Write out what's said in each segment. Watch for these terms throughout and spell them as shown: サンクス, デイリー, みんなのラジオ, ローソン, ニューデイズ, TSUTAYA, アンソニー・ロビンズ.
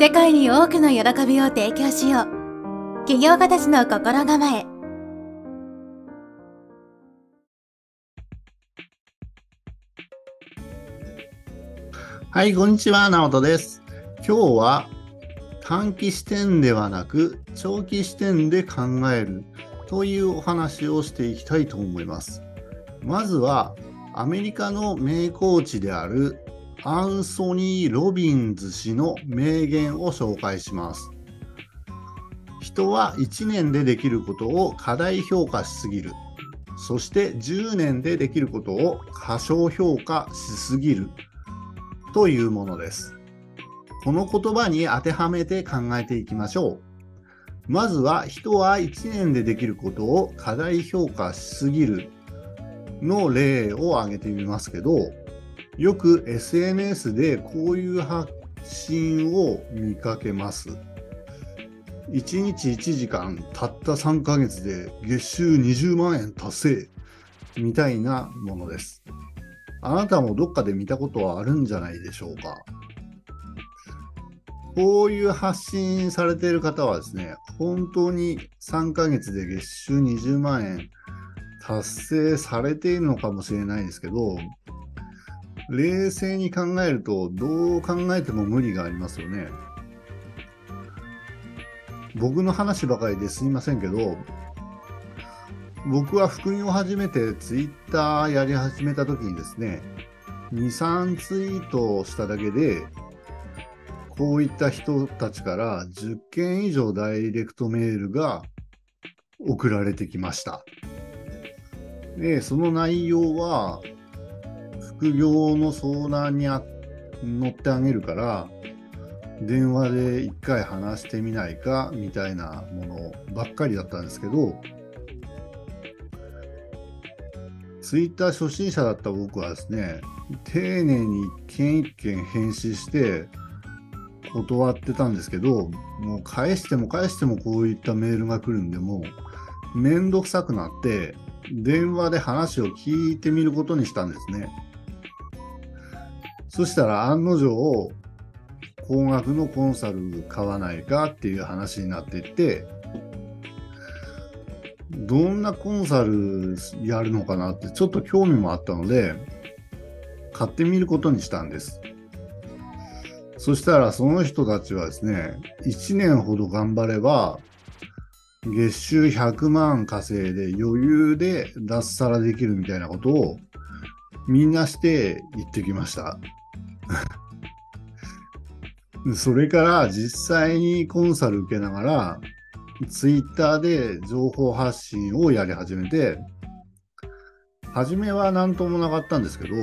世界に多くの喜びを提供しよう。起業家たちの心構え。はい、こんにちは、直人です。今日は短期視点ではなく長期視点で考えるというお話をしていきたいと思います。まずはアメリカの名コーチであるアンソニー・ロビンズ氏の名言を紹介します。人は1年でできることを過大評価しすぎる。そして10年でできることを過小評価しすぎる。というものです。この言葉に当てはめて考えていきましょう。まずは人は1年でできることを過大評価しすぎるの例を挙げてみますけど、よく SNS でこういう発信を見かけます。1日1時間たった3ヶ月で月収20万円達成みたいなものです。あなたもどっかで見たことはあるんじゃないでしょうか。こういう発信されている方はですね、本当に3ヶ月で月収20万円達成されているのかもしれないですけど、冷静に考えるとどう考えても無理がありますよね。僕の話ばかりですいませんけど、僕は副業を始めてツイッターやり始めた時にですね、2、3ツイートをしただけでこういった人たちから10件以上ダイレクトメールが送られてきました。で、その内容は副業の相談に乗ってあげるから電話で一回話してみないかみたいなものばっかりだったんですけど、ツイッター初心者だった僕はですね、丁寧に一件一件返信して断ってたんですけど、もう返しても返してもこういったメールが来るんで、もうめんどくさくなって電話で話を聞いてみることにしたんですね。そしたら案の定、高額のコンサル買わないかっていう話になっていって、どんなコンサルやるのかなってちょっと興味もあったので買ってみることにしたんです。そしたらその人たちはですね、1年ほど頑張れば月収100万稼いで余裕で脱サラできるみたいなことをみんなして言ってきましたそれから実際にコンサル受けながらツイッターで情報発信をやり始めて、初めは何ともなかったんですけど、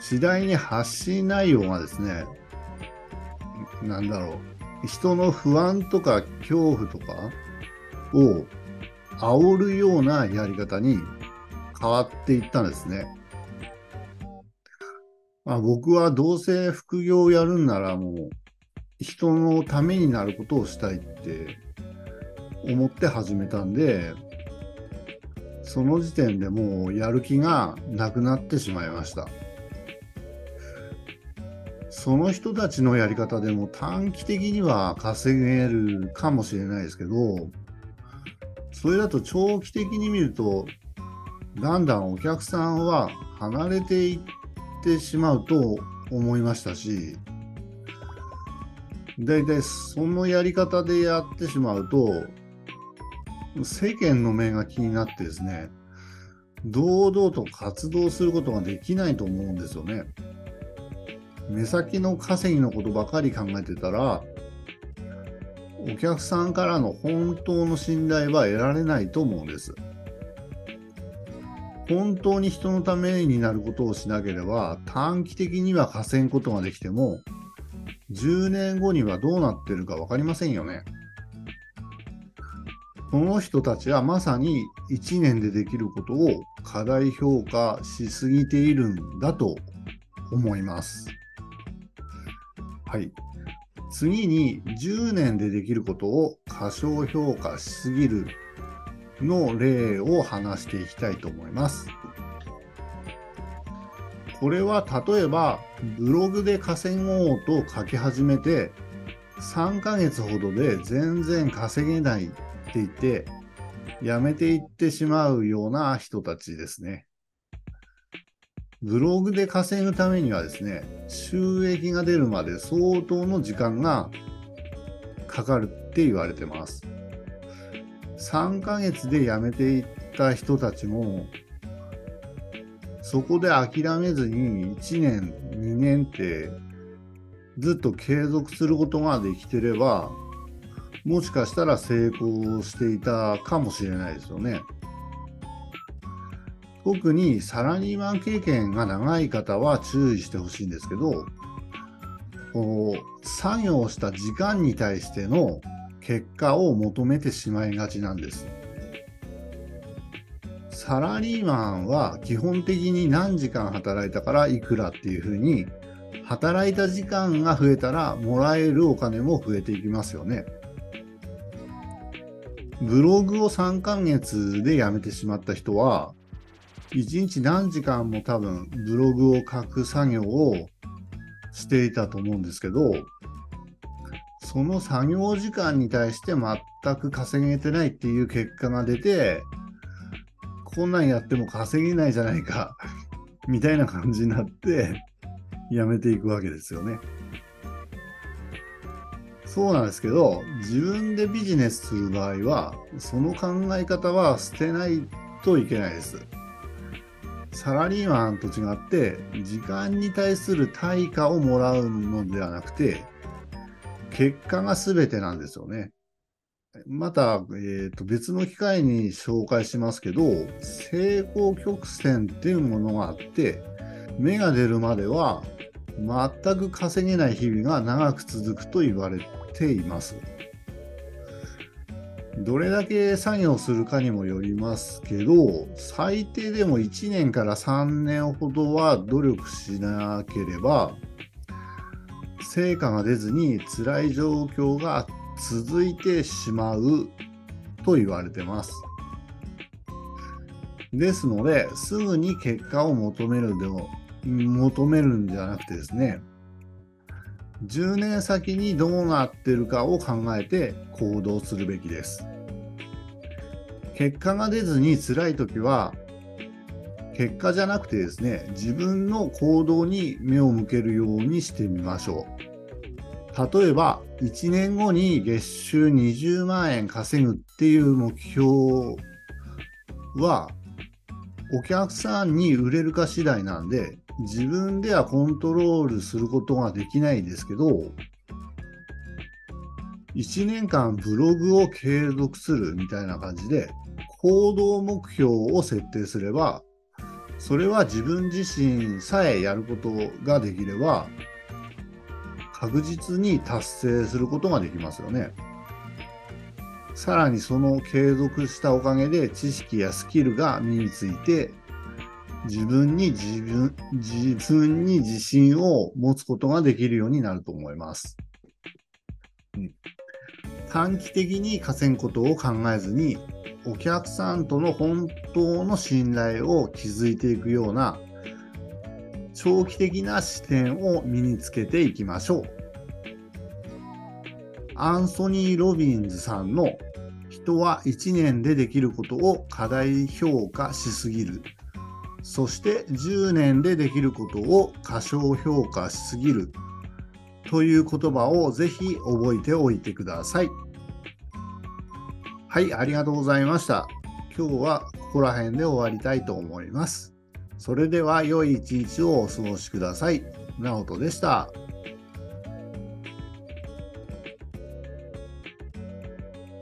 次第に発信内容がですね、なんだろう、人の不安とか恐怖とかを煽るようなやり方に変わっていったんですね。まあ、僕はどうせ副業をやるんならもう人のためになることをしたいって思って始めたんで、その時点でもうやる気がなくなってしまいました。その人たちのやり方でも短期的には稼げるかもしれないですけど、それだと長期的に見るとだんだんお客さんは離れていってしまうと思いましたし、だいたいそのやり方でやってしまうと世間の目が気になってですね、堂々と活動することができないと思うんですよね。目先の稼ぎのことばかり考えてたらお客さんからの本当の信頼は得られないと思うんです。本当に人のためになることをしなければ短期的には稼ぐことができても10年後にはどうなってるか分かりませんよね。この人たちはまさに1年でできることを過大評価しすぎているんだと思います。はい。次に10年でできることを過小評価しすぎるの例を話していきたいと思います。これは例えばブログで稼ごうと書き始めて3ヶ月ほどで全然稼げないって言ってやめていってしまうような人たちですね。ブログで稼ぐためにはですね、収益が出るまで相当の時間がかかるって言われてます。3ヶ月で辞めていった人たちもそこで諦めずに1年2年ってずっと継続することができてれば、もしかしたら成功していたかもしれないですよね。特にサラリーマン経験が長い方は注意してほしいんですけど、作業した時間に対しての結果を求めてしまいがちなんです。サラリーマンは基本的に何時間働いたからいくらっていうふうに、働いた時間が増えたらもらえるお金も増えていきますよね。ブログを3ヶ月でやめてしまった人は、1日何時間も多分ブログを書く作業をしていたと思うんですけど、その作業時間に対して全く稼げてないっていう結果が出て、こんなんやっても稼げないじゃないかみたいな感じになってやめていくわけですよね。そうなんですけど、自分でビジネスする場合はその考え方は捨てないといけないです。サラリーマンと違って時間に対する対価をもらうのではなくて、結果が全てなんですよね。また、別の機会に紹介しますけど、成功曲線っていうものがあって、芽が出るまでは全く稼げない日々が長く続くと言われています。どれだけ作業するかにもよりますけど、最低でも1年から3年ほどは努力しなければ成果が出ずに辛い状況が続いてしまうと言われてます。ですので、すぐに結果を求めるんじゃなくてですね、10年先にどうなってるかを考えて行動するべきです。結果が出ずに辛い時は、結果じゃなくてですね、自分の行動に目を向けるようにしてみましょう。例えば1年後に月収20万円稼ぐっていう目標は、お客さんに売れるか次第なんで自分ではコントロールすることができないですけど、1年間ブログを継続するみたいな感じで行動目標を設定すれば、それは自分自身さえやることができれば確実に達成することができますよね。さらにその継続したおかげで知識やスキルが身について、自分に自信を持つことができるようになると思います。短期的に稼ぐことを考えずに、お客さんとの本当の信頼を築いていくような長期的な視点を身につけていきましょう。アンソニー・ロビンズさんの人は1年でできることを過大評価しすぎる、そして10年でできることを過小評価しすぎるという言葉をぜひ覚えておいてください。はい、ありがとうございました。今日はここら辺で終わりたいと思います。それでは良い一日をお過ごしください。なおとでした。